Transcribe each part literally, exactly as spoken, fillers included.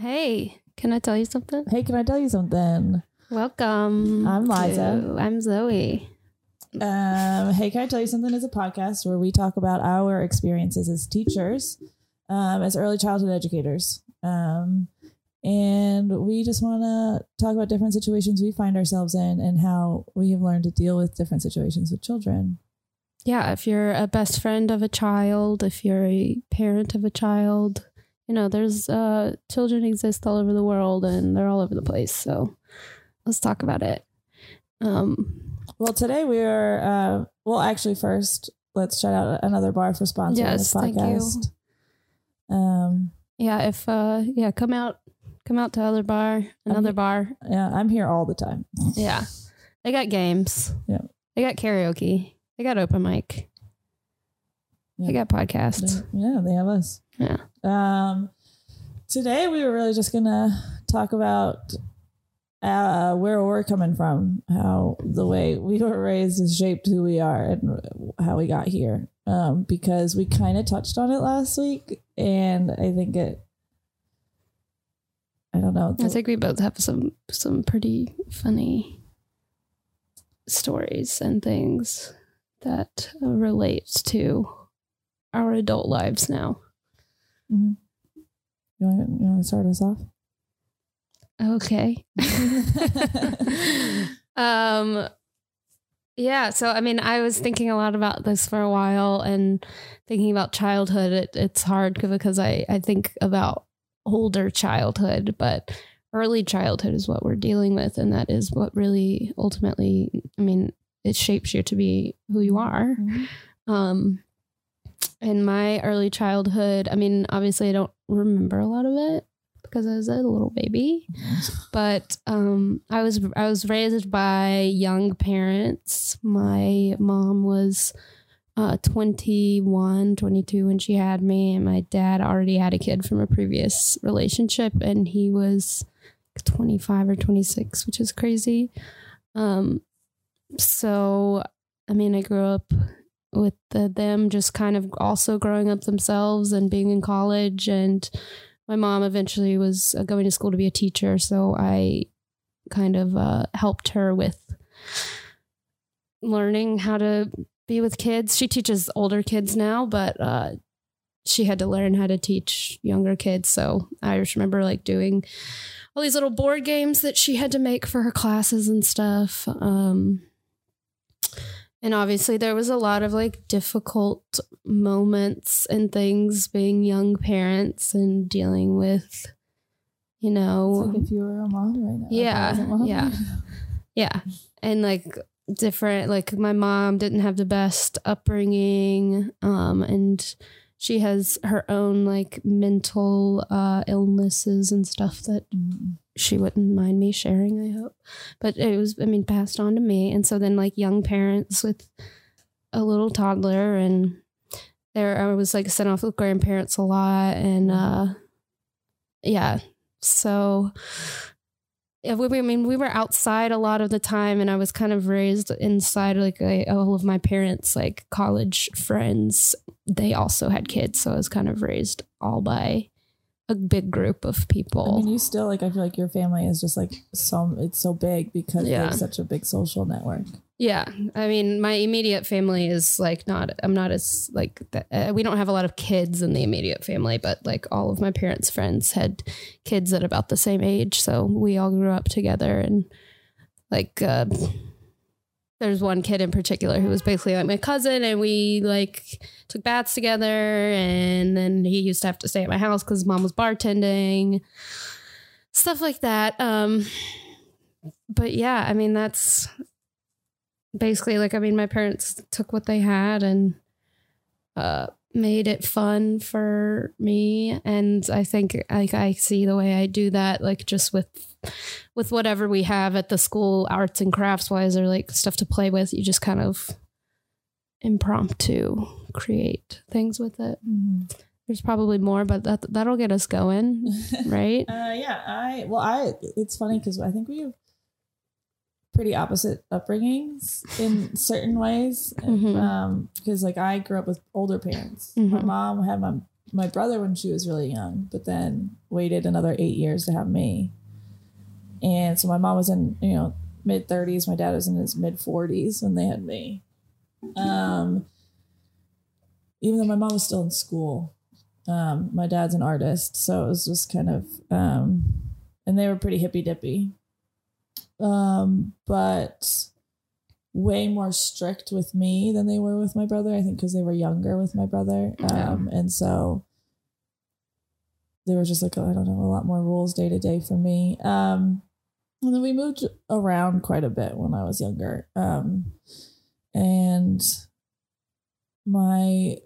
Hey, can I tell you something? Hey, can I tell you something? Welcome. I'm Liza. To, I'm Zoe. Um, hey, can I tell you something is a podcast where we talk about our experiences as teachers, um, as early childhood educators. Um, and we just want to talk about different situations we find ourselves in and how we have learned to deal with different situations with children. Yeah, if you're a best friend of a child, if you're a parent of a child, you know, there's uh, children exist all over the world and they're all over the place. So let's talk about it. Um, well, today we are, uh, well, actually first, let's shout out another bar for sponsoring yes, this podcast. Thank you. Um, yeah, if, uh, yeah, come out, come out to other bar, another I'm, bar. Yeah, I'm here all the time. Yeah. They got games. Yeah. They got karaoke. They got open mic. Yeah. They got podcasts. Yeah, they have us. Yeah. Um, today we were really just gonna talk about uh, where we're coming from, how the way we were raised has shaped who we are, and how we got here. Um, because we kind of touched on it last week, and I think it. I don't know. I think we both have some some pretty funny stories and things that relates to our adult lives now. Mm-hmm. You want, you want to start us off? Okay. um, yeah. So, I mean, I was thinking a lot about this for a while and thinking about childhood. It, it's hard because I, I think about older childhood, but early childhood is what we're dealing with. And that is what really ultimately, I mean, it shapes you to be who you are. Mm-hmm. Um, in my early childhood, I mean, obviously I don't remember a lot of it because I was a little baby, but um, I was, I was raised by young parents. My mom was uh, twenty-one, twenty-two when she had me, and my dad already had a kid from a previous relationship, and he was twenty-five or twenty-six, which is crazy. Um, so, I mean, I grew up with the, them just kind of also growing up themselves and being in college. And my mom eventually was going to school to be a teacher. So I kind of uh, helped her with learning how to be with kids. She teaches older kids now, but uh, she had to learn how to teach younger kids. So I just remember like doing all these little board games that she had to make for her classes and stuff. Um, And obviously there was a lot of like difficult moments and things being young parents and dealing with, you know, it's like if you were a mom right now. Yeah. Like mom. Yeah. Yeah. And like different, like my mom didn't have the best upbringing. Um, and she has her own like mental uh, illnesses and stuff that she wouldn't mind me sharing, I hope. But it was, I mean, passed on to me. And so then like young parents with a little toddler, and there I was like sent off with grandparents a lot. And uh, yeah, so I mean, we were outside a lot of the time, and I was kind of raised inside like I, all of my parents, like college friends, they also had kids. So I was kind of raised all by a big group of people. I mean, you still like, I feel like your family is just like some, it's so big because yeah. There's such a big social network. Yeah. I mean, my immediate family is like not, I'm not as like, uh, we don't have a lot of kids in the immediate family, but like all of my parents' friends had kids at about the same age. So we all grew up together, and like, uh, there's one kid in particular who was basically like my cousin, and we like took baths together, and then he used to have to stay at my house because mom was bartending, stuff like that. Um, but yeah, I mean, that's basically like, I mean, my parents took what they had and uh, made it fun for me. And I think like I see the way I do that, like just with with whatever we have at the school, arts and crafts wise, or like stuff to play with, you just kind of impromptu create things with it. Mm-hmm. There's probably more, but that, that'll get us going. Right. uh, yeah. I, well, I, it's funny cause I think we have pretty opposite upbringings in certain ways. Mm-hmm. Um, cause like I grew up with older parents. Mm-hmm. My mom had my my brother when she was really young, but then waited another eight years to have me. And so my mom was in, you know, mid thirties. My dad was in his mid forties when they had me. Um, even though my mom was still in school, um, my dad's an artist. So it was just kind of, um, and they were pretty hippy dippy. Um, but way more strict with me than they were with my brother, I think because they were younger with my brother. Um, and so they were just like, oh, I don't know, a lot more rules day to day for me. Um, and then we moved around quite a bit when I was younger. Um, and my,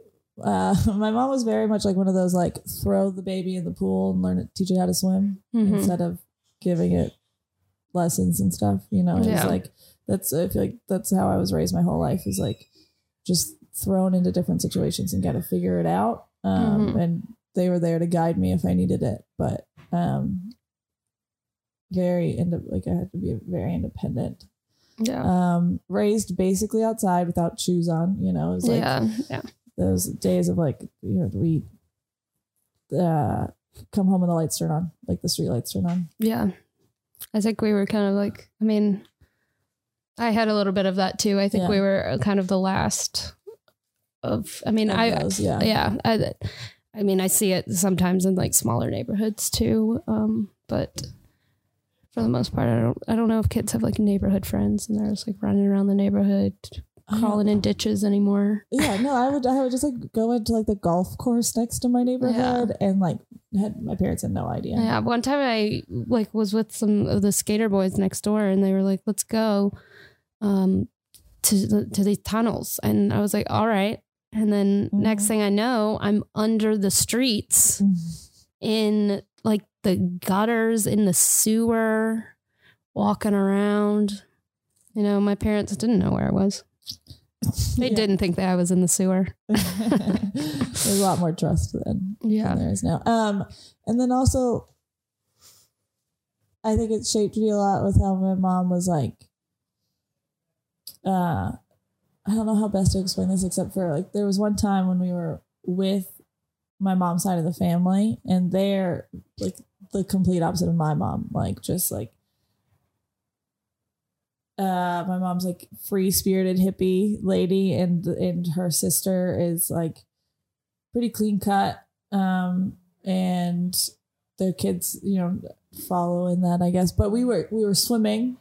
uh, my mom was very much like one of those, like, throw the baby in the pool and learn it, teach it how to swim mm-hmm. instead of giving it lessons and stuff, you know, yeah. It's like, that's, I feel like that's how I was raised my whole life, is like just thrown into different situations and got to figure it out. Um, mm-hmm. And they were there to guide me if I needed it, but, um, very ind- like I had to be very independent. Yeah. Um, raised basically outside without shoes on, you know, it was like yeah. Yeah. those days of like, you know, we, uh, come home and the lights turn on, like the street lights turn on. Yeah. I think we were kind of like, I mean, I had a little bit of that too. I think yeah. we were kind of the last of, I mean, of I, those, yeah, yeah I, I mean, I see it sometimes in like smaller neighborhoods too. Um, but for the most part, I don't, I don't know if kids have like neighborhood friends and they're just like running around the neighborhood, crawling in ditches anymore. Yeah, no, I would, I would just like go into like the golf course next to my neighborhood yeah. and like had, my parents had no idea. Yeah. One time I like was with some of the skater boys next door and they were like, let's go um, to the, to these tunnels. And I was like, all right. And then mm-hmm. next thing I know, I'm under the streets mm-hmm. in like the gutters, in the sewer, walking around. You know, my parents didn't know where I was. They yeah. didn't think that I was in the sewer. There's a lot more trust then yeah. than there is now. Um, and then also, I think it shaped me a lot with how my mom was like, uh, I don't know how best to explain this, except for like, there was one time when we were with my mom's side of the family and they're like the complete opposite of my mom. Like, just like, Uh, my mom's like free-spirited hippie lady, and and her sister is like pretty clean cut, um, and their kids, you know, follow in that, I guess. But we were we were swimming,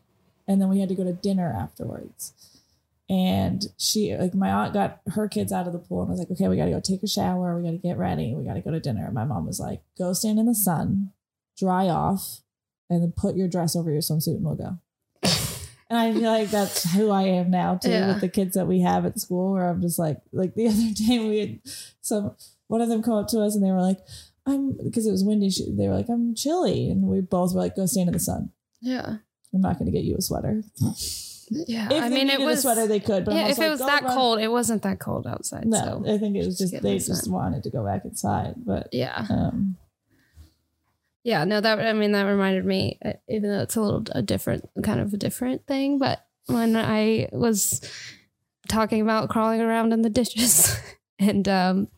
and then we had to go to dinner afterwards. And she, like, my aunt got her kids out of the pool, and was like, "Okay, we got to go take a shower. We got to get ready. We got to go to dinner." And my mom was like, "Go stand in the sun, dry off, and then put your dress over your swimsuit, and we'll go." And I feel like that's who I am now too yeah. with the kids that we have at school, where I'm just like, like the other day we had some, one of them come up to us and they were like, I'm, because it was windy. She, they were like, I'm chilly. And we both were like, go stand in the sun. Yeah. I'm not going to get you a sweater. Yeah. If I mean, it was a sweater they could, but yeah, if like, it was that run. cold, it wasn't that cold outside. No, so I think it was just, just they just sun. wanted to go back inside, but yeah. Um, Yeah, no, that, I mean, that reminded me, even though it's a little a different, kind of a different thing, but when I was talking about crawling around in the ditches and um,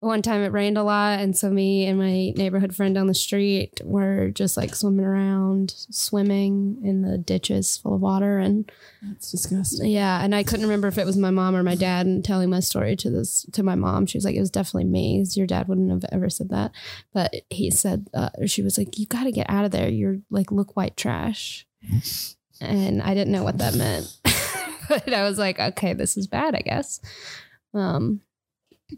one time it rained a lot. And so me and my neighborhood friend down the street were just like swimming around, swimming in the ditches full of water. And it's disgusting. Yeah. And I couldn't remember if it was my mom or my dad, and telling my story to this, to my mom, she was like, it was definitely me. Your dad wouldn't have ever said that. But he said, uh, she was like, you got to get out of there. You're like, look, white trash. And I didn't know what that meant, but I was like, okay, this is bad, I guess. Um,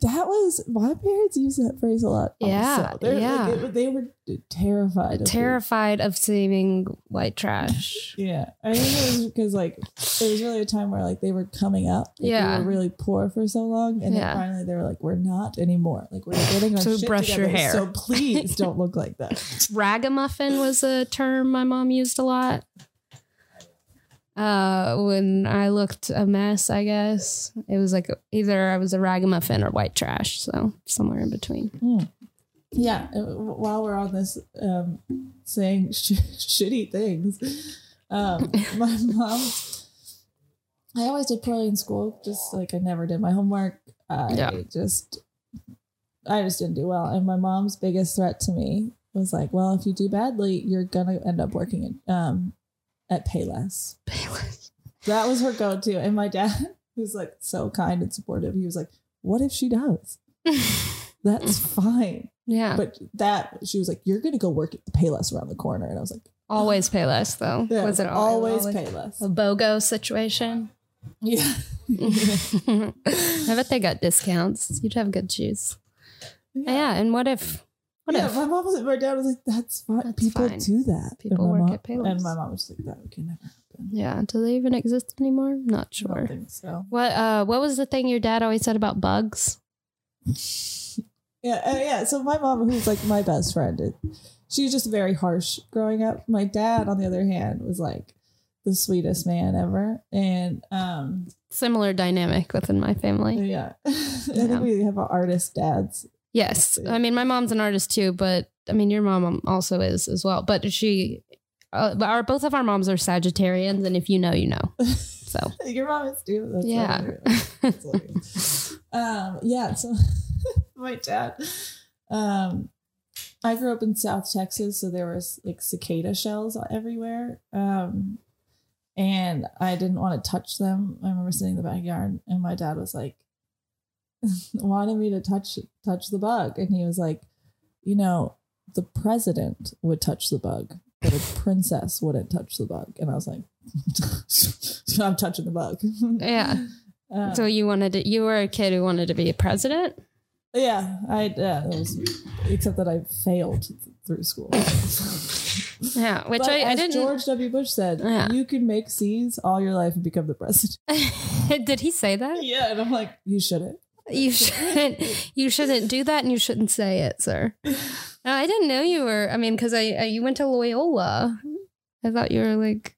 That was, my parents used that phrase a lot. Yeah, yeah. Like, it, they were terrified. Terrified of, of seeing white trash. Yeah. I think it was because like, it was really a time where like they were coming up. Like, yeah. They were really poor for so long. And yeah. then finally they were like, we're not anymore. Like, we're getting our so shit brush together, your hair. So please don't look like that. Ragamuffin was a term my mom used a lot. Uh, when I looked a mess, I guess it was like either I was a ragamuffin or white trash. So somewhere in between. Mm. Yeah. While we're on this, um, saying sh- shitty things, um, my mom, I always did poorly in school. Just like, I never did my homework. I yeah. just I just didn't do well. And my mom's biggest threat to me was like, well, if you do badly, you're going to end up working at, um, at Payless. Payless. That was her go-to. And my dad, who's like so kind and supportive, he was like, what if she does? That's fine. Yeah. But that, she was like, you're going to go work at the Payless around the corner. And I was like, oh. Always Payless, though. Yeah, was it always, always Payless? A BOGO situation. Yeah. I bet they got discounts. You'd have good shoes. Yeah. yeah and what if what yeah, if my mom was, my dad was like, that's fine, that's people fine. Do that, people work mom, at Payless. And my mom was like, that can never happen. Yeah. Do they even exist anymore? Not sure. I don't think so. What uh what was the thing your dad always said about bugs? yeah uh, yeah so my mom, who's like my best friend, she was just very harsh growing up. My dad, on the other hand, was like the sweetest man ever, and um similar dynamic within my family. Yeah. I yeah. think we have our artist dads. Yes. I mean, my mom's an artist too, but I mean, your mom also is as well. But she, uh, our, both of our moms are Sagittarians. And if you know, you know. So your mom is too. That's yeah. That's um, yeah. So my dad, um, I grew up in South Texas. So there was like cicada shells everywhere. Um, and I didn't want to touch them. I remember sitting in the backyard and my dad was like, wanted me to touch touch the bug, and he was like, you know, the president would touch the bug, but a princess wouldn't touch the bug. And I was like, so I'm touching the bug. Yeah. Um, so you wanted to, you were a kid who wanted to be a president? Yeah, I uh, was, except that I failed through school. Yeah, which but I, I as didn't. George W. Bush said, yeah. "You can make C's all your life and become the president." Did he say that? Yeah, and I'm like, you shouldn't. You shouldn't. You shouldn't do that, and you shouldn't say it, sir. No, I didn't know you were. I mean, because I, I you went to Loyola. I thought you were like.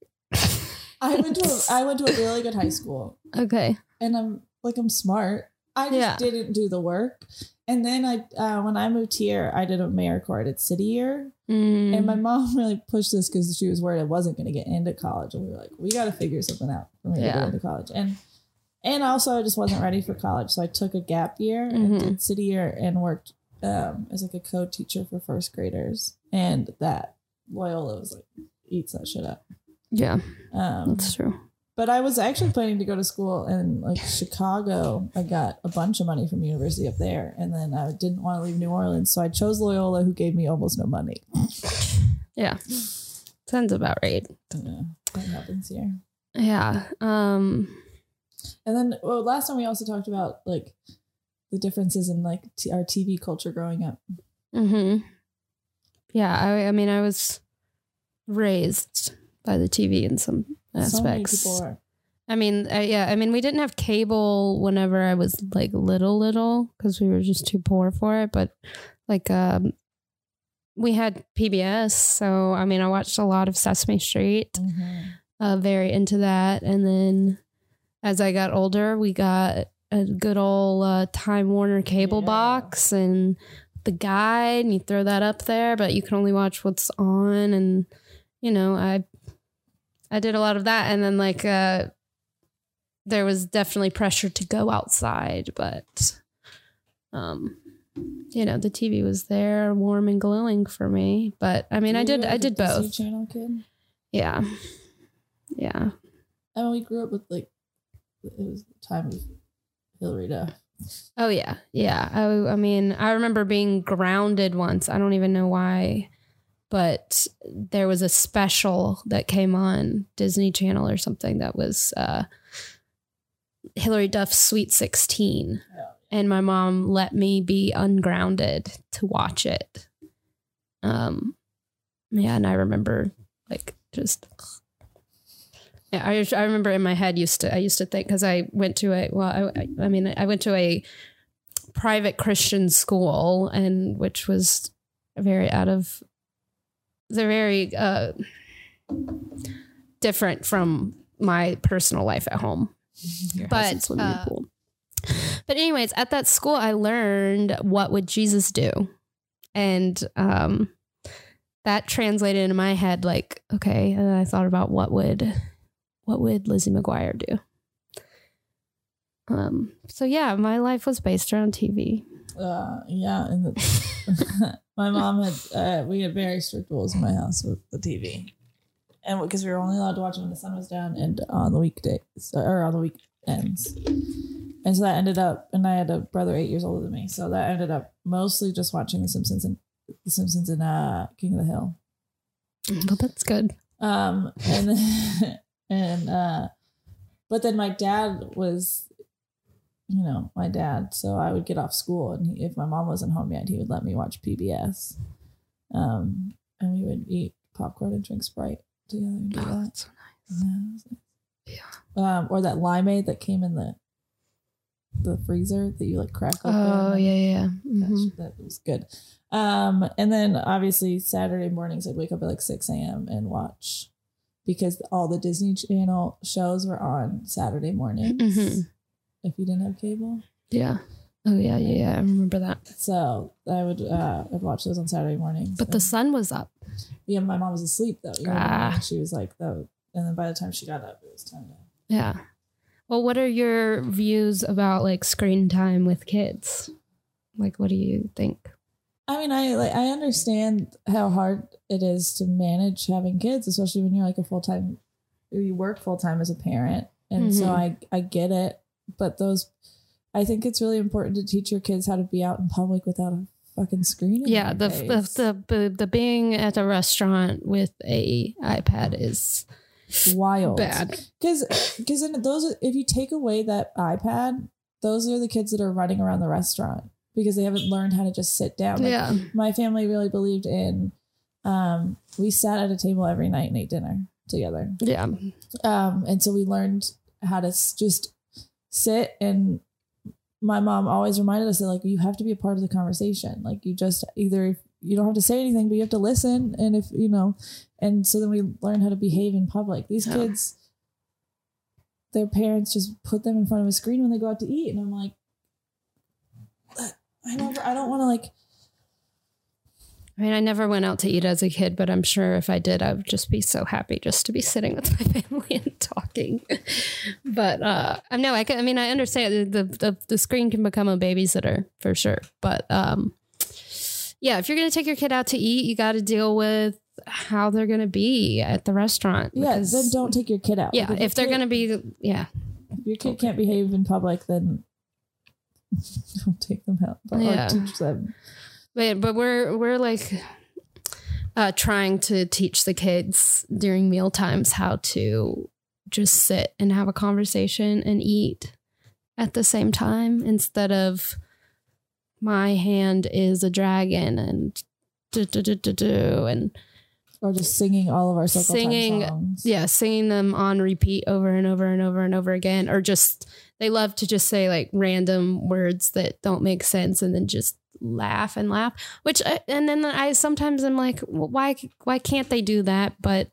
I went to a, I went to a really good high school. Okay, and I'm like I'm smart. I just yeah. didn't do the work. And then I, uh, when I moved here, I did AmeriCorps at City Year. Mm. And my mom really pushed this because she was worried I wasn't going to get into college. And we were like, we got to figure something out for me yeah. to get into college. And and also I just wasn't ready for college. So I took a gap year mm-hmm. and did City Year and worked um, as like a co-teacher for first graders. And that Loyola was like, eats that shit up. Yeah, um, that's true. But I was actually planning to go to school in like Chicago. I got a bunch of money from university up there. And then I didn't want to leave New Orleans. So I chose Loyola, who gave me almost no money. Yeah. Sounds about right. Yeah, that happens here. Yeah. Um, and then well, last time we also talked about like the differences in like t- our T V culture growing up. Mm-hmm. Yeah. I, I mean, I was raised by the T V in some aspects. So many people are. I mean, uh, yeah, I mean, we didn't have cable whenever I was like little, little, because we were just too poor for it. But like, um, we had P B S. So, I mean, I watched a lot of Sesame Street, mm-hmm. uh, very into that. And then as I got older, we got a good old uh, Time Warner cable yeah. box and the guide, and you throw that up there, but you can only watch what's on. And, you know, I I did a lot of that. And then like, uh, there was definitely pressure to go outside, but, um, you know, the T V was there warm and glowing for me, but I mean, I did, I did both. Disney Channel kid? Yeah. Yeah. And we grew up with like, it was the time of Hilary Duff. Oh yeah. Yeah. I, I mean, I remember being grounded once. I don't even know why. But there was a special that came on Disney Channel or something that was uh, Hilary Duff's Sweet sixteen. Yeah. And my mom let me be ungrounded to watch it. Um, yeah, and I remember like just... Yeah, I, I remember in my head used to I used to think because I went to a... Well, I, I mean, I went to a private Christian school, and which was very out of... They're very uh, different from my personal life at home. Your but uh, cool. But anyways, at that school, I learned what would Jesus do? And um, that translated into my head like, OK, and I thought about what would what would Lizzie McGuire do? Um, so, yeah, my life was based around T V. Uh, yeah. And the, my mom had, uh, we had very strict rules in my house with the T V. And because we were only allowed to watch it when the sun was down and on the weekdays, or on the weekends. And so that ended up, and I had a brother eight years older than me. So that ended up mostly just watching The Simpsons and The Simpsons and uh, King of the Hill. Well, that's good. Um, and then, and uh, but then my dad was, you know, my dad. So I would get off school, and he, if my mom wasn't home yet, he would let me watch P B S. Um, and we would eat popcorn and drink Sprite together. And do oh, that. That's so nice. Yeah. yeah. Um, or that limeade that came in the the freezer that you like crack open. Oh yeah, yeah. Mm-hmm. That was good. Um, and then obviously Saturday mornings I'd wake up at like six a.m. and watch, because all the Disney Channel shows were on Saturday mornings. Mm-hmm. If you didn't have cable. Yeah. Oh yeah, yeah, yeah. I remember that. So I would uh, I'd watch those on Saturday mornings. But and, the sun was up. Yeah, my mom was asleep though. You know, ah. She was like though, and then by the time she got up, it was time to. Yeah. Well, what are your views about like screen time with kids? Like, what do you think? I mean, I like I understand how hard it is to manage having kids, especially when you're like a full time, you work full time as a parent, and mm-hmm. so I I get it. But those, I think it's really important to teach your kids how to be out in public without a fucking screen. Yeah, the the, the the being at a restaurant with a iPad is. Wild, bad, because because those, if you take away that iPad, those are the kids that are running around the restaurant because they haven't learned how to just sit down. Like, yeah, my family really believed in. Um, we sat at a table every night and ate dinner together. Yeah, um, and so we learned how to just sit. And my mom always reminded us that like you have to be a part of the conversation. Like you just either. You don't have to say anything, but you have to listen. And if you know, and so then we learn how to behave in public. These yeah. kids, their parents just put them in front of a screen when they go out to eat. And I'm like, I never, I don't want to like. I mean, I never went out to eat as a kid, but I'm sure if I did, I would just be so happy just to be sitting with my family and talking. But uh, no, I can, I mean, I understand the, the, the screen can become a babysitter for sure. But, um, yeah, if you're going to take your kid out to eat, you got to deal with how they're going to be at the restaurant. Yeah, then don't take your kid out. Yeah, if they're going to be, yeah. If your kid can't behave in public, then don't take them out. But yeah. teach them. But, but we're we're like uh, trying to teach the kids during meal times how to just sit and have a conversation and eat at the same time instead of... my hand is a dragon and do, do, do, do, do, and or just singing all of our circle singing, time songs. Yeah, singing them on repeat over and over and over and over again. Or just they love to just say like random words that don't make sense and then just laugh and laugh. Which I, and then I sometimes I'm like, well, why why can't they do that? But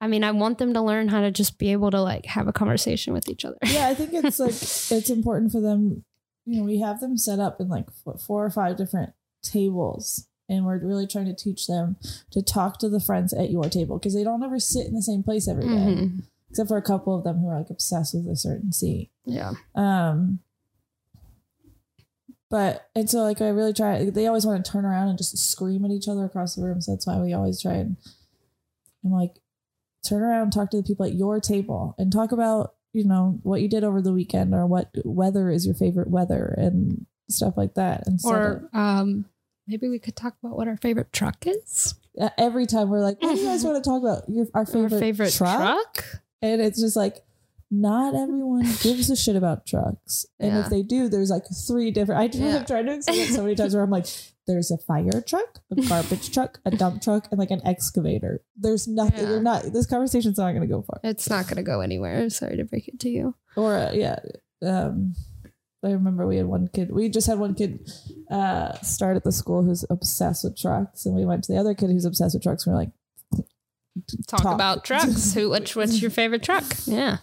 I mean, I want them to learn how to just be able to like have a conversation with each other. Yeah, I think it's like it's important for them. You know, we have them set up in like four or five different tables, and we're really trying to teach them to talk to the friends at your table because they don't ever sit in the same place every day, mm-hmm. except for a couple of them who are like obsessed with a certain seat. Yeah. Um. But and so like I really try. They always want to turn around and just scream at each other across the room. So that's why we always try and I'm like, turn around, talk to the people at your table, and talk about. You know, what you did over the weekend or what weather is your favorite weather and stuff like that. And or of, um, maybe we could talk about what our favorite truck is. Uh, every time we're like, what do you guys want to talk about? Your, our favorite, our favorite truck? truck? And it's just like, not everyone gives a shit about trucks. And yeah. if they do, there's like three different. I yeah. have tried to explain it so many times where I'm like, there's a fire truck, a garbage truck, a dump truck, and like an excavator. There's nothing. Yeah. You're not. This conversation's not going to go far. It's not going to go anywhere. Sorry to break it to you. Or uh, yeah, um, I remember we had one kid. We just had one kid uh, start at the school who's obsessed with trucks, and we went to the other kid who's obsessed with trucks. And we're like, talk, talk about trucks. Who? Which? What's your favorite truck? Yeah.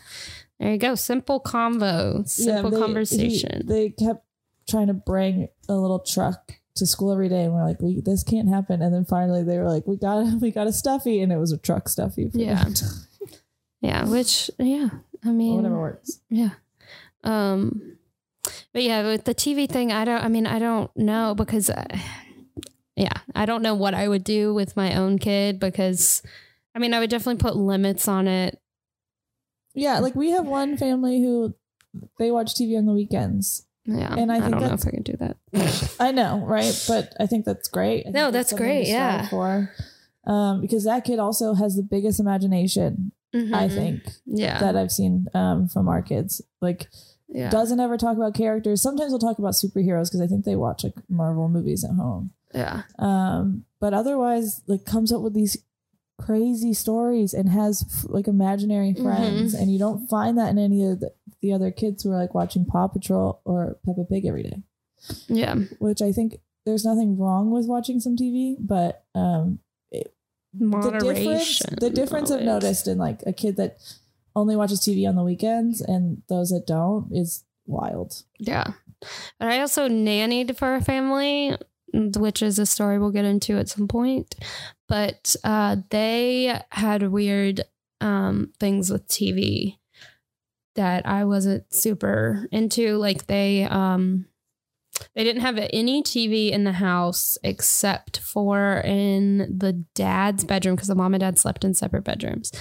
There you go. Simple convo. Simple yeah, they, conversation. He, they kept trying to bring a little truck to school every day. And we're like, we, this can't happen. And then finally they were like, we got we got a stuffy. And it was a truck stuffy. For yeah. yeah. Which, yeah. I mean. Whatever works. Yeah. Um, But yeah, with the T V thing, I don't, I mean, I don't know because, I, yeah, I don't know what I would do with my own kid because, I mean, I would definitely put limits on it. Yeah, like we have one family who they watch T V on the weekends. Yeah, and I, think I don't know if I can do that. I know, right? But I think that's great. I no, that's, that's great. Yeah, for, um, because that kid also has the biggest imagination. Mm-hmm. I think. Yeah, that I've seen um, from our kids. Like, yeah. doesn't ever talk about characters. Sometimes we'll talk about superheroes because I think they watch like Marvel movies at home. Yeah. Um, but otherwise, like, comes up with these crazy stories and has f- like imaginary friends, mm-hmm. and you don't find that in any of the, the other kids who are like watching Paw Patrol or Peppa Pig every day. Yeah, which I think there's nothing wrong with watching some T V, but um it, moderation, the difference, the difference I've noticed in like a kid that only watches T V on the weekends and those that don't is wild. Yeah, and I also nannied for a family, which is a story we'll get into at some point. But uh, they had weird um, things with T V that I wasn't super into. Like they um, they didn't have any T V in the house except for in the dad's bedroom because the mom and dad slept in separate bedrooms.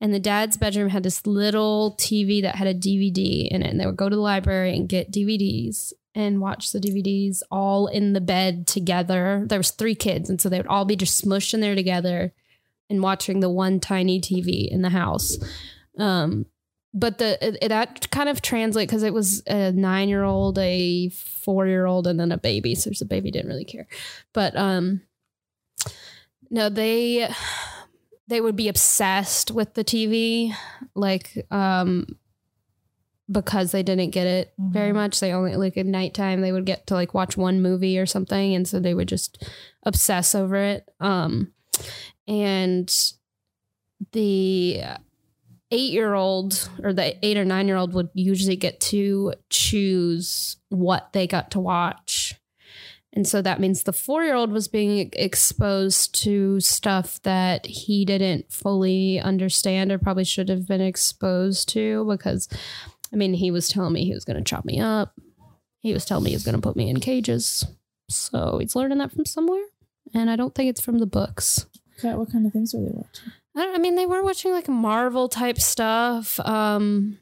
And the dad's bedroom had this little T V that had a D V D in it. And they would go to the library and get D V Ds and watch the D V Ds all in the bed together. There was three kids, and so they would all be just smushed in there together and watching the one tiny T V in the house. Um, but the it, that kind of translates because it was a nine-year-old, a four-year-old, and then a baby. So the baby didn't really care. But um, no, they they would be obsessed with the T V, like. Um, because they didn't get it mm-hmm. very much. They only like at nighttime they would get to like watch one movie or something. And so they would just obsess over it. Um, and the eight year old or the eight or nine year old would usually get to choose what they got to watch. And so that means the four year old was being exposed to stuff that he didn't fully understand or probably should have been exposed to because I mean, he was telling me he was going to chop me up. He was telling me he was going to put me in cages. So he's learning that from somewhere. And I don't think it's from the books. Yeah, what kind of things were they watching? I, don't, I mean, they were watching like Marvel type stuff. Um,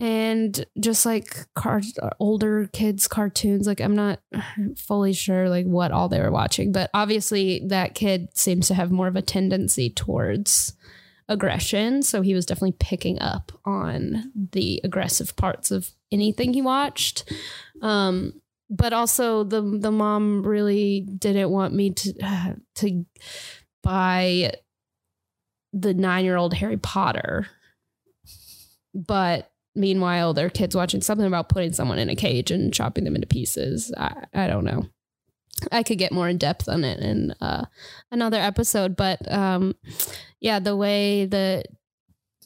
and just like car- older kids cartoons. Like I'm not fully sure like what all they were watching. But obviously that kid seems to have more of a tendency towards aggression, so he was definitely picking up on the aggressive parts of anything he watched. Um, but also the the mom really didn't want me to uh, to buy the nine-year-old Harry Potter. But meanwhile, their kid's watching something about putting someone in a cage and chopping them into pieces. I, I don't know. I could get more in depth on it in uh, another episode, but um, yeah, the way that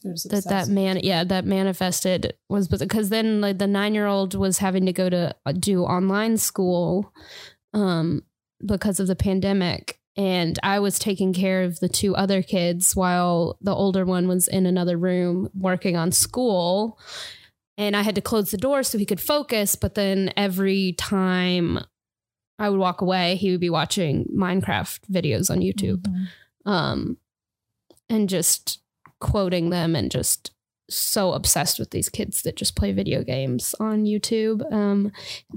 that, that man, yeah, that manifested was because then like the nine-year-old was having to go to do online school um, because of the pandemic. And I was taking care of the two other kids while the older one was in another room working on school. And I had to close the door so he could focus. But then every time I would walk away, he would be watching Minecraft videos on YouTube, mm-hmm. um, and just quoting them and just so obsessed with these kids that just play video games on YouTube. Um,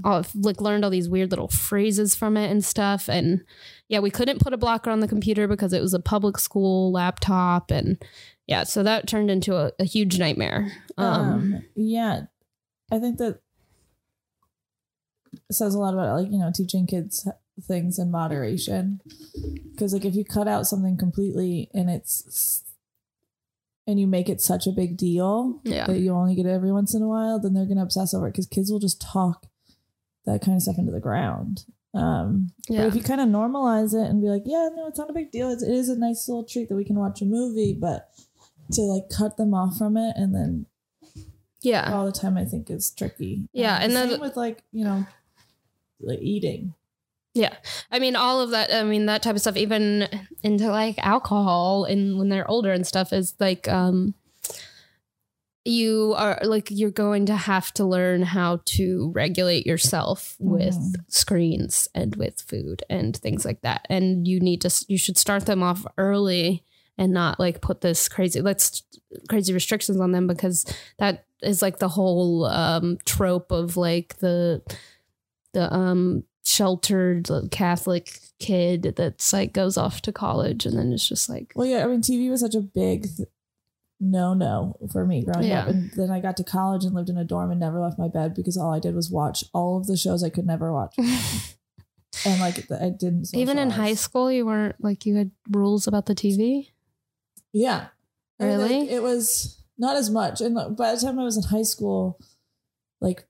I've like learned all these weird little phrases from it and stuff. And yeah, we couldn't put a blocker on the computer because it was a public school laptop. And yeah, so that turned into a, a huge nightmare. Um, um, yeah, I think that says a lot about like, you know, teaching kids things in moderation, because like if you cut out something completely and it's and you make it such a big deal yeah. that you only get it every once in a while, then they're gonna obsess over it because kids will just talk that kind of stuff into the ground. Um yeah. But if you kind of normalize it and be like, yeah, no, it's not a big deal, it's, it is a nice little treat that we can watch a movie, but to like cut them off from it and then yeah all the time I think is tricky. Yeah, um, and the then same with like, you know, like eating. Yeah. I mean, all of that. I mean, that type of stuff, even into like alcohol and when they're older and stuff is like, um, you are like, you're going to have to learn how to regulate yourself with mm-hmm. screens and with food and things like that. And you need to, you should start them off early and not like put this crazy, let's crazy restrictions on them, because that is like the whole um, trope of like the, the um, sheltered Catholic kid that's like goes off to college. And then it's just like, well, yeah, I mean, T V was such a big th- no no for me growing yeah. up, and then I got to college and lived in a dorm and never left my bed because all I did was watch all of the shows I could never watch. And like I didn't socialize. Even in high school you weren't like, you had rules about the T V? Yeah, really? Like, it was not as much. And like, by the time I was in high school, like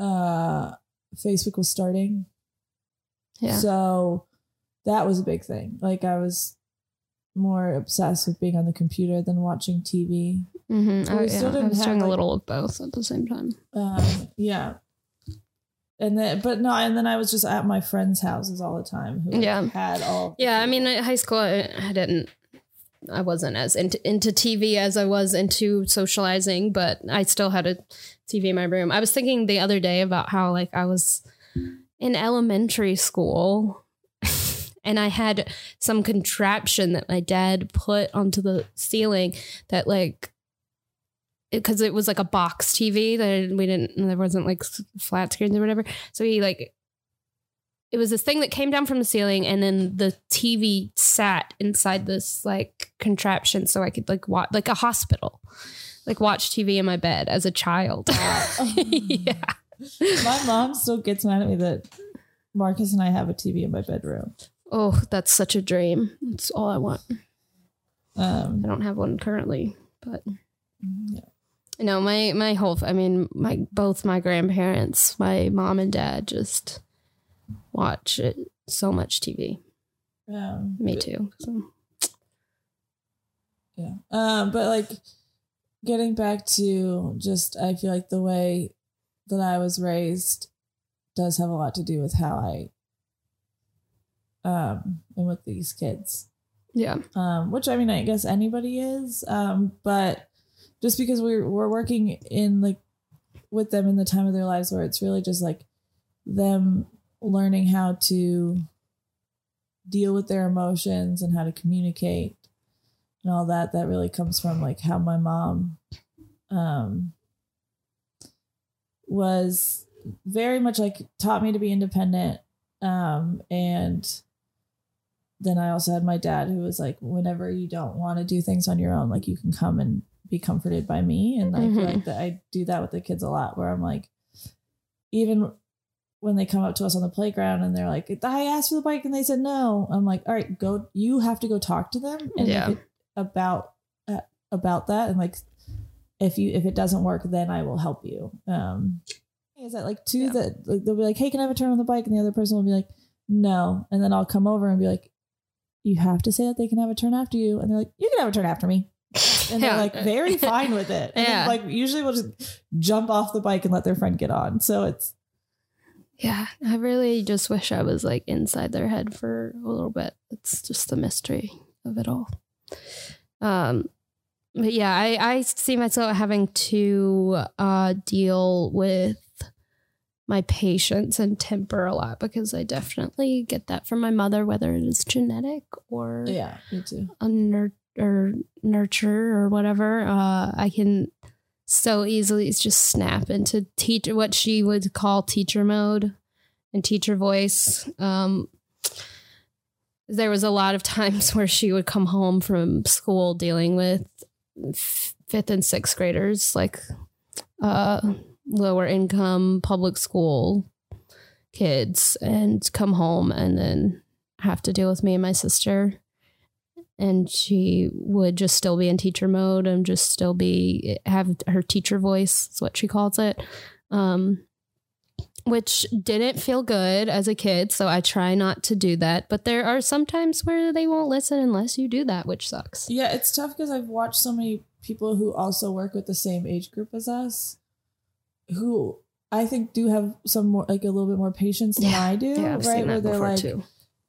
uh Facebook was starting, yeah, so that was a big thing. Like I was more obsessed with being on the computer than watching T V. Mm-hmm. So oh, still yeah. didn't I was have, doing like, a little of both at the same time. Um, yeah. And then, but no, and then I was just at my friends' houses all the time. Who yeah. had all. Yeah. I mean, at high school, I, I didn't, I wasn't as into, into T V as I was into socializing, but I still had a T V in my room. I was thinking the other day about how like I was in elementary school and I had some contraption that my dad put onto the ceiling that like, because it, it was like a box T V that we didn't, there wasn't like flat screens or whatever. So he like, it was this thing that came down from the ceiling, and then the T V sat inside this like contraption so I could like watch, like a hospital, like watch T V in my bed as a child. Yeah. My mom still gets mad at me that Marcus and I have a T V in my bedroom. Oh, that's such a dream. That's all I want. Um, I don't have one currently, but yeah. You know, my, my whole, I mean, my, both my grandparents, my mom and dad just watch it, so much T V. Um, Me too. So. Yeah. Um, but like getting back to just, I feel like the way that I was raised does have a lot to do with how I um am with these kids. Yeah. Um, which I mean I guess anybody is. Um, but just because we're we're working in like with them in the time of their lives where it's really just like them learning how to deal with their emotions and how to communicate and all that, that really comes from like how my mom um was very much like taught me to be independent. Um, and then I also had my dad who was like, whenever you don't want to do things on your own, like you can come and be comforted by me. And mm-hmm. I feel like that I do that with the kids a lot where I'm like, even when they come up to us on the playground and they're like, I asked for the bike and they said, no, I'm like, all right, go, you have to go talk to them and yeah. about, uh, about that. And like, if you, if it doesn't work, then I will help you. Um, is that like two yeah. that like, they'll be like, hey, can I have a turn on the bike? And the other person will be like, no. And then I'll come over and be like, you have to say that they can have a turn after you. And they're like, you can have a turn after me. And they're like very fine with it. And yeah. then, like usually we'll just jump off the bike and let their friend get on. So it's. Yeah. I really just wish I was like inside their head for a little bit. It's just the mystery of it all. Um, but yeah, I, I see myself having to uh, deal with my patience and temper a lot because I definitely get that from my mother, whether it is genetic or yeah, me too. A nur- or nurture or whatever. Uh, I can so easily just snap into teacher, what she would call teacher mode and teacher voice. Um, there was a lot of times where she would come home from school dealing with fifth and sixth graders, like, uh, lower income public school kids, and come home and then have to deal with me and my sister. And she would just still be in teacher mode and just still be have her teacher voice is what she calls it. Um, which didn't feel good as a kid. So I try not to do that, but there are some times where they won't listen unless you do that, which sucks. Yeah. It's tough because I've watched so many people who also work with the same age group as us, who I think do have some more, like a little bit more patience than yeah, I do, yeah, right? Where they're like, too.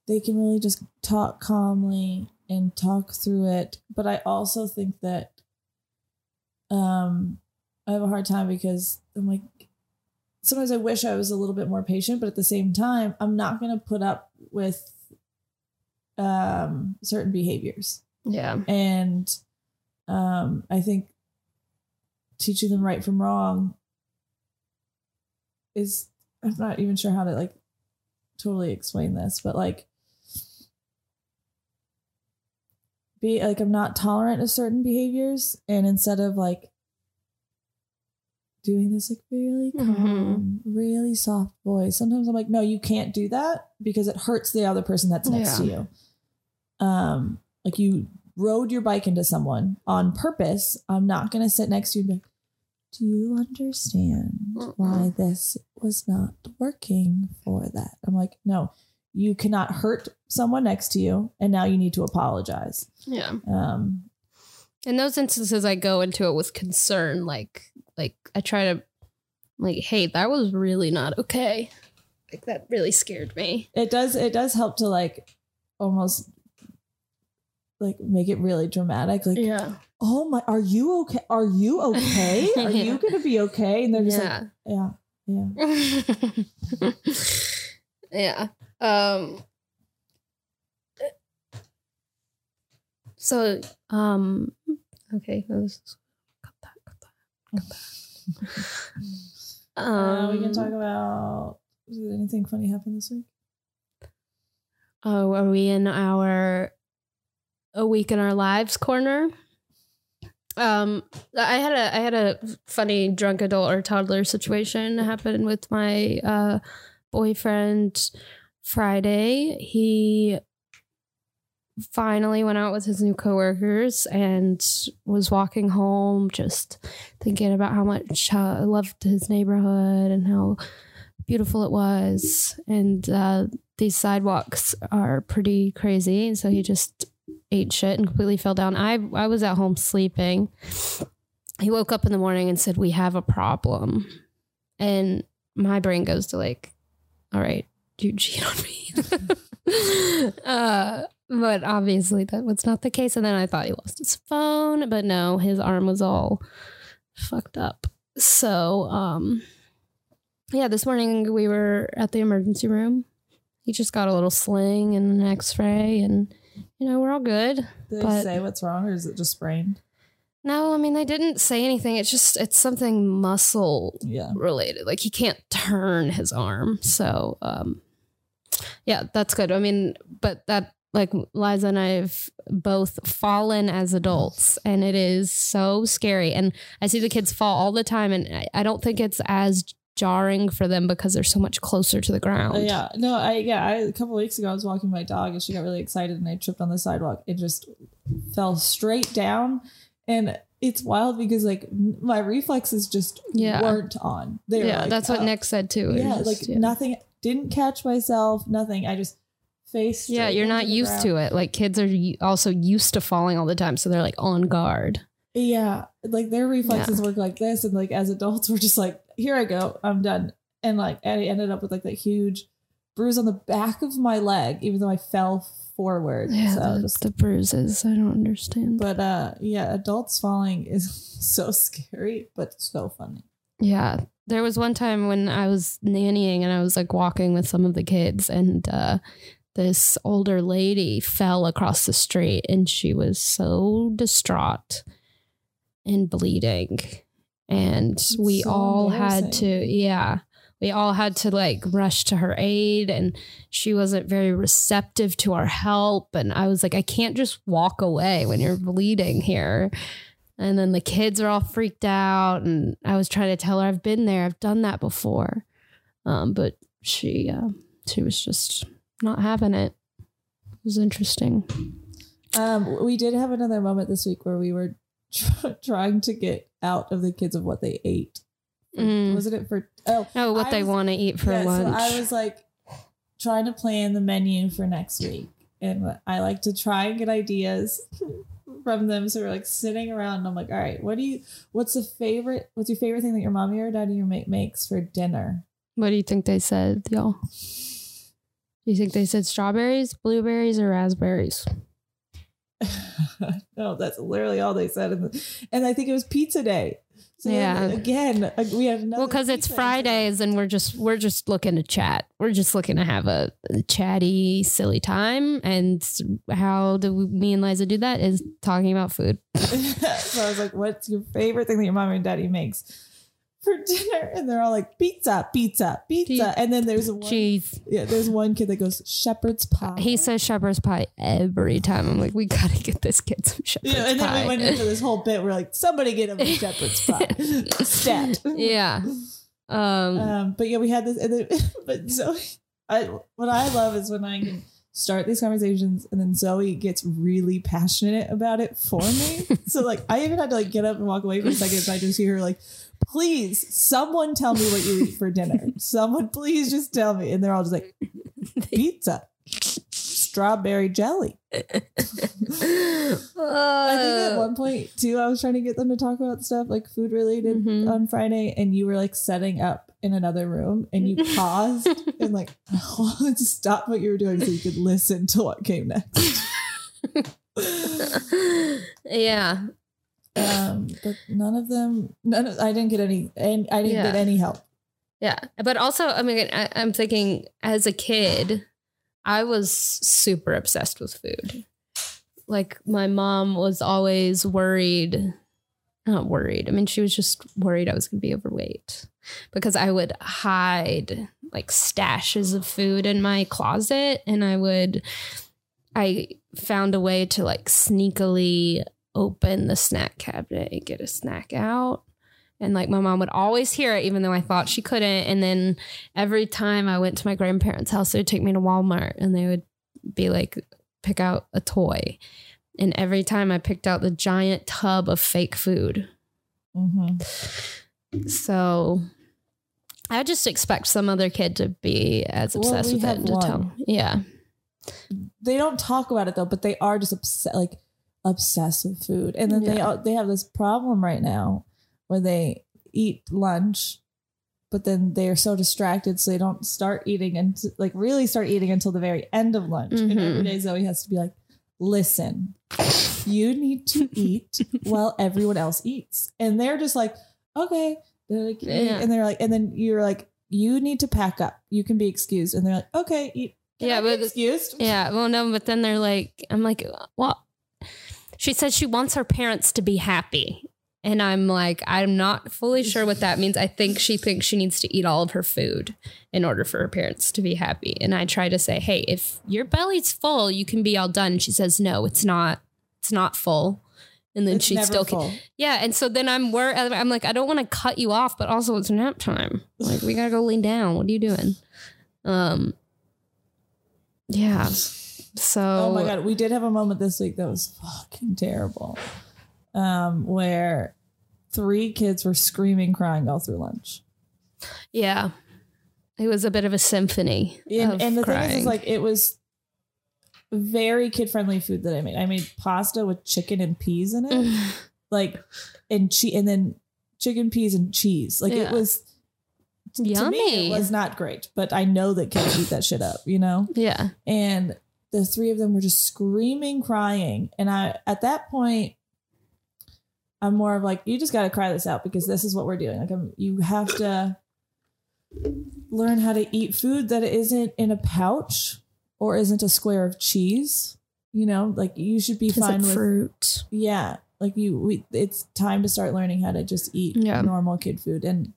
They can really just talk calmly and talk through it. But I also think that um, I have a hard time because I'm like, sometimes I wish I was a little bit more patient, but at the same time, I'm not going to put up with um, certain behaviors. Yeah. And um, I think teaching them right from wrong is, I'm not even sure how to like totally explain this, but like, be like, I'm not tolerant of certain behaviors. And instead of like doing this, like really calm, mm-hmm. really soft voice, sometimes I'm like, no, you can't do that because it hurts the other person that's next yeah. to you. Um, like you rode your bike into someone on purpose. I'm not going to sit next to you and be like, do you understand why this was not working for that? I'm like, no, you cannot hurt someone next to you. And now you need to apologize. Yeah. Um, in those instances, I go into it with concern. Like, like I try to like, hey, that was really not okay. Like that really scared me. It does. It does help to like almost like make it really dramatic. Like, yeah. Oh my, are you okay? Are you okay? Are yeah. you going to be okay? And they're just yeah. like, yeah, yeah. yeah. Um, so, um, okay. That was, cut that, cut that, cut that. um, uh, we can talk about, did anything funny happen this week? Oh, are we in our A Week in Our Lives corner? Um, I had a I had a funny drunk adult or toddler situation happen with my uh, boyfriend Friday. He finally went out with his new coworkers and was walking home, just thinking about how much I uh, loved his neighborhood and how beautiful it was. And uh, these sidewalks are pretty crazy, and so he just ate shit and completely fell down. I I was at home sleeping. He woke up in the morning and said, we have a problem. And my brain goes to like, all right, you cheat on me. uh, but obviously that was not the case. And then I thought he lost his phone, but no, his arm was all fucked up. So um, yeah, this morning we were at the emergency room. He just got a little sling and an x-ray, and you know, we're all good. Did they say what's wrong, or is it just sprained? No, I mean, they didn't say anything. It's just, it's something muscle yeah. related. Like he can't turn his arm. So, um, yeah, that's good. I mean, but that, like Liza and I've both fallen as adults, and it is so scary. And I see the kids fall all the time, and I, I don't think it's as jarring for them because they're so much closer to the ground. Uh, yeah, no, I yeah, I, a couple of weeks ago I was walking my dog and she got really excited and I tripped on the sidewalk. It just fell straight down, and it's wild because like my reflexes just yeah. weren't on. They were yeah, like, that's what uh, Nick said too. Yeah, just, like yeah. nothing. Didn't catch myself. Nothing. I just faced. Yeah, you're not used to it. Like kids are also used to falling all the time, so they're like on guard. Yeah, like their reflexes yeah. work like this, and like as adults we're just like, here I go, I'm done. And like, I ended up with like that huge bruise on the back of my leg, even though I fell forward. Yeah, so just the bruises. I don't understand. But uh, yeah, adults falling is so scary, but so funny. Yeah. There was one time when I was nannying and I was like walking with some of the kids, and uh, this older lady fell across the street, and she was so distraught and bleeding. And we so all had to, yeah, we all had to like rush to her aid, and she wasn't very receptive to our help. And I was like, I can't just walk away when you're bleeding here. And then the kids are all freaked out, and I was trying to tell her, I've been there, I've done that before. Um, but she, uh, she was just not having it. It was interesting. Um, we did have another moment this week where we were trying to get out of the kids of what they ate. Mm. Wasn't it for oh no what I they want to eat for yeah, lunch? So I was like trying to plan the menu for next week, and I like to try and get ideas from them. So we're like sitting around, and I'm like, all right, what do you? What's the favorite? What's your favorite thing that your mommy or daddy or make makes for dinner? What do you think they said, y'all? You think they said strawberries, blueberries, or raspberries? No, that's literally all they said. In the, and I think it was pizza day. So yeah. Again, we have nothing. Well, because it's Fridays and we're just we're just looking to chat. We're just looking to have a, a chatty, silly time. And how do we, me and Liza do that is talking about food. So I was like, what's your favorite thing that your mom and daddy makes for dinner? And they're all like, pizza, pizza, pizza. Cheese. And then there's one, cheese. Yeah, there's one kid that goes, shepherd's pie. He says shepherd's pie every time. I'm like, we got to get this kid some shepherd's yeah, and pie. And then we went into this whole bit. We're like, somebody get him a shepherd's pie. Stat. Yeah. Um, um, but yeah, we had this. And then, but Zoe, I, what I love is when I can start these conversations and then Zoe gets really passionate about it for me. So like, I even had to like get up and walk away for a second. So I just hear her like, please, someone tell me what you eat for dinner. Someone, please just tell me. And they're all just like, pizza, strawberry jelly. uh, I think at one point, too, I was trying to get them to talk about stuff like food related mm-hmm. on Friday. And you were like setting up in another room and you paused and like, oh, stop what you were doing so you could listen to what came next. Yeah. Um, but none of them, none of, I didn't get any, and I didn't yeah. get any help. Yeah. But also, I mean, I, I'm thinking as a kid, I was super obsessed with food. Like my mom was always worried, not worried. I mean, she was just worried I was going to be overweight because I would hide like stashes of food in my closet. And I would, I found a way to like sneakily open the snack cabinet and get a snack out. And like my mom would always hear it, even though I thought she couldn't. And then every time I went to my grandparents' house, they would take me to Walmart and they would be like, pick out a toy. And every time I picked out the giant tub of fake food. Mm-hmm. So I just expect some other kid to be as obsessed well, we with it. And to tell. Yeah. They don't talk about it though, but they are just upset. Like, obsessed with food. And then yeah. they they have this problem right now where they eat lunch, but then they are so distracted. So they don't start eating and like really start eating until the very end of lunch. Mm-hmm. And every day Zoe has to be like, listen, you need to eat while everyone else eats. And they're just like, okay. They're like, yeah. And they're like, and then you're like, you need to pack up. You can be excused. And they're like, okay. Eat. Can yeah. I but, excused. Yeah. Well, no, but then they're like, I'm like, well, she says she wants her parents to be happy. And I'm like, I'm not fully sure what that means. I think she thinks she needs to eat all of her food in order for her parents to be happy. And I try to say, hey, if your belly's full, you can be all done. She says, no, it's not. It's not full. And then it's she still full. Can. Yeah. And so then I'm worried. I'm like, I don't want to cut you off, but also it's nap time. Like, we got to go lean down. What are you doing? Um. Yeah. So, oh my God, we did have a moment this week that was fucking terrible, um, where three kids were screaming, crying all through lunch. Yeah, it was a bit of a symphony. And, of and the crying. Thing is, is, like, it was very kid friendly food that I made. I made pasta with chicken and peas in it, like, and che- and then chicken, peas and cheese. Like, yeah. It was yummy. To me, it was not great, but I know that kids eat that shit up, you know? Yeah. And the three of them were just screaming, crying. And I, at that point, I'm more of like, you just got to cry this out because this is what we're doing. Like, I'm, you have to learn how to eat food that isn't in a pouch or isn't a square of cheese. You know, like you should be fine with fruit. Yeah. Like you, we, it's time to start learning how to just eat yeah. normal kid food. And,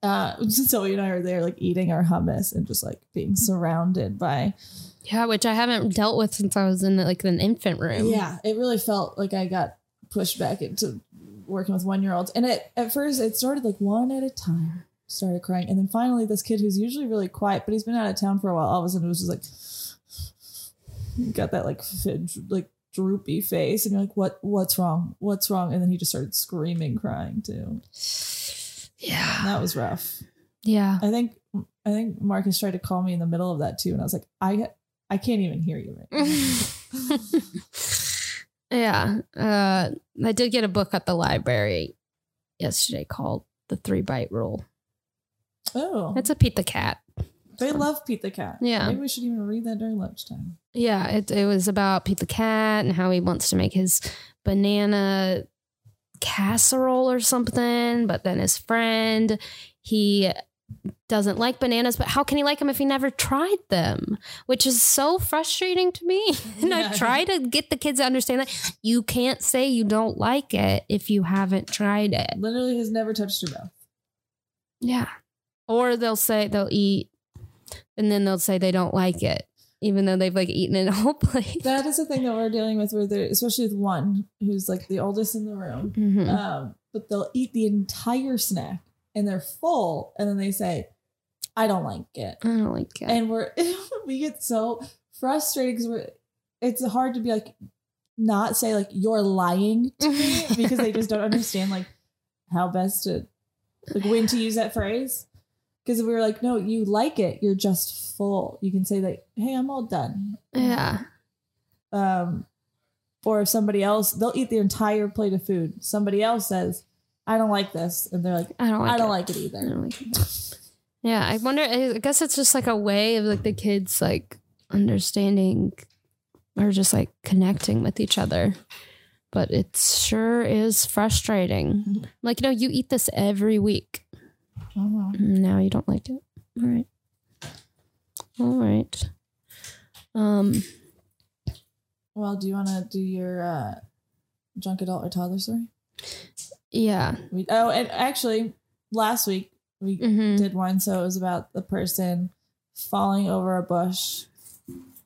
uh, so you and I are there like eating our hummus and just like being surrounded by, yeah, which I haven't dealt with since I was in the, like an infant room. Yeah, it really felt like I got pushed back into working with one year olds. And it, at first it started like one at a time, started crying. And then finally this kid who's usually really quiet, but he's been out of town for a while. All of a sudden it was just like, got that like, like droopy face. And you're like, what, what's wrong? What's wrong? And then he just started screaming, crying too. Yeah. And that was rough. Yeah. I think, I think Marcus tried to call me in the middle of that too. And I was like, I I can't even hear you right now. Yeah. Uh, I did get a book at the library yesterday called The Three Bite Rule. Oh. It's a Pete the Cat. They love Pete the Cat. Yeah. Maybe we should even read that during lunchtime. Yeah. It, it was about Pete the Cat and how he wants to make his banana casserole or something. But then his friend, he doesn't like bananas, but how can he like them if he never tried them? Which is so frustrating to me. And yeah. I try to get the kids to understand that you can't say you don't like it if you haven't tried it. Literally has never touched your mouth. Yeah. Or they'll say they'll eat and then they'll say they don't like it, even though they've like eaten it whole plate. That is the thing that we're dealing with, where they're, especially with one who's like the oldest in the room, mm-hmm. um, but they'll eat the entire snack and they're full. And then they say, I don't like it. I don't like it. And we're, we get so frustrated because we're, it's hard to be like, not say like, you're lying to me, because they just don't understand like how best to, like when to use that phrase. Because we were like, no, you like it. You're just full. You can say like, hey, I'm all done. Yeah. Um, or if somebody else, they'll eat the entire plate of food. Somebody else says, I don't like this. And they're like, I don't like, I don't it. like it either. I don't like it. Yeah. I wonder, I guess it's just like a way of like the kids like understanding or just like connecting with each other. But it sure is frustrating. Like, you know, you eat this every week. Oh, wow. Now you don't like it. All right. All right. Um. Well, do you want to do your uh, drunk adult or toddler story? Yeah. We, oh, and actually, last week we mm-hmm. did one. So it was about the person falling over a bush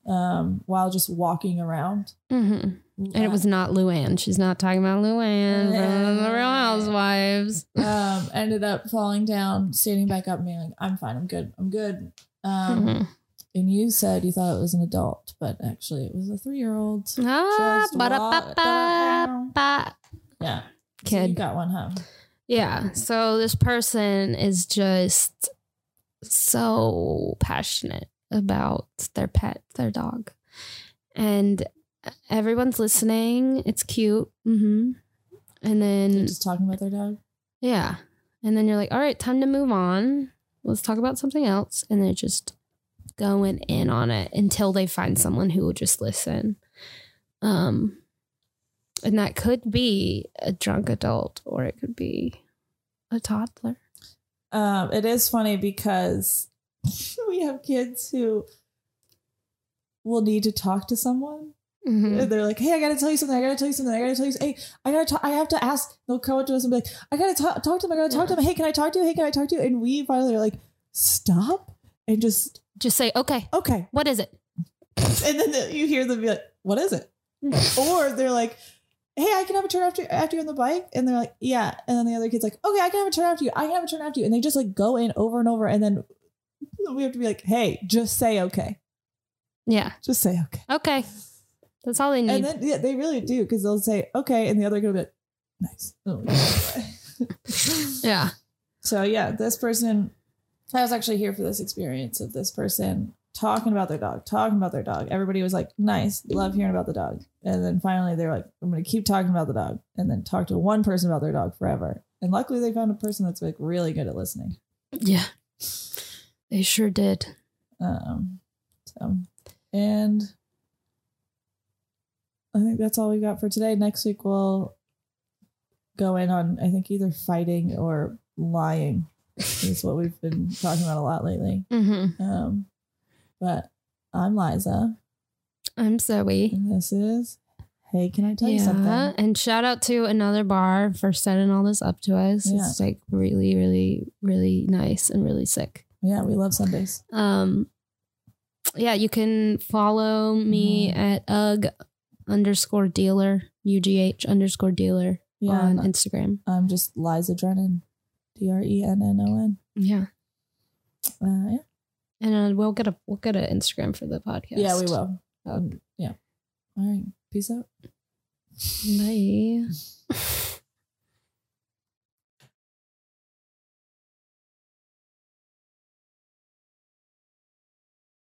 um, while just walking around. Mm-hmm. And it was not Luann. She's not talking about Luann from The Real Housewives. Um, ended up falling down, standing back up, and being like, I'm fine, I'm good, I'm good. Um, mm-hmm. And you said you thought it was an adult, but actually it was a three-year-old. Ah, ba-da-ba-ba-ba. Yeah. Kid. So you got one, huh? Yeah. So this person is just so passionate about their pet, their dog. And everyone's listening. It's cute. Mm-hmm. And then they're just talking about their dog. Yeah. And then you're like, all right, time to move on. Let's talk about something else. And they're just going in on it until they find someone who will just listen. Um, and that could be a drunk adult or it could be a toddler. Um, it is funny because we have kids who will need to talk to someone. Mm-hmm. They're like, hey, I gotta tell you something. I gotta tell you something. I gotta tell you. Hey, I gotta. Talk, I have to ask. They'll come up to us and be like, I gotta talk, talk to them. I gotta yeah. talk to them. Hey, can I talk to you? Hey, can I talk to you? And we finally are like, stop and just just say, okay, okay. What is it? And then the, you hear them be like, what is it? Or they're like, hey, I can have a turn after after you on the bike. And they're like, yeah. And then the other kid's like, okay, I can have a turn after you. I can have a turn after you. And they just like go in over and over. And then we have to be like, hey, just say okay. Yeah, just say okay. Okay. That's all they need. And then yeah, they really do, because they'll say, okay, and the other girl will be like, nice. Oh, yeah. So yeah, this person, I was actually here for this experience of this person talking about their dog, talking about their dog. Everybody was like, nice, love hearing about the dog. And then finally they're like, I'm going to keep talking about the dog, and then talk to one person about their dog forever. And luckily they found a person that's like really good at listening. Yeah, they sure did. Um, so, and I think that's all we got for today. Next week we'll go in on, I think, either fighting or lying is what we've been talking about a lot lately. Mm-hmm. Um, but I'm Liza. I'm Zoe. And this is Hey, Can I Tell yeah. You Something? And shout out to Another Bar for setting all this up to us. Yeah. It's like really, really, really nice and really sick. Yeah, we love Sundays. Um, yeah, you can follow me mm-hmm. at U G. underscore dealer U G H underscore dealer yeah, on Instagram. I'm just Liza Drennan, D R E N N O N. Yeah. Uh, yeah. And uh, we'll get a we'll get an Instagram for the podcast. Yeah, we will. Um, yeah. All right. Peace out. Bye.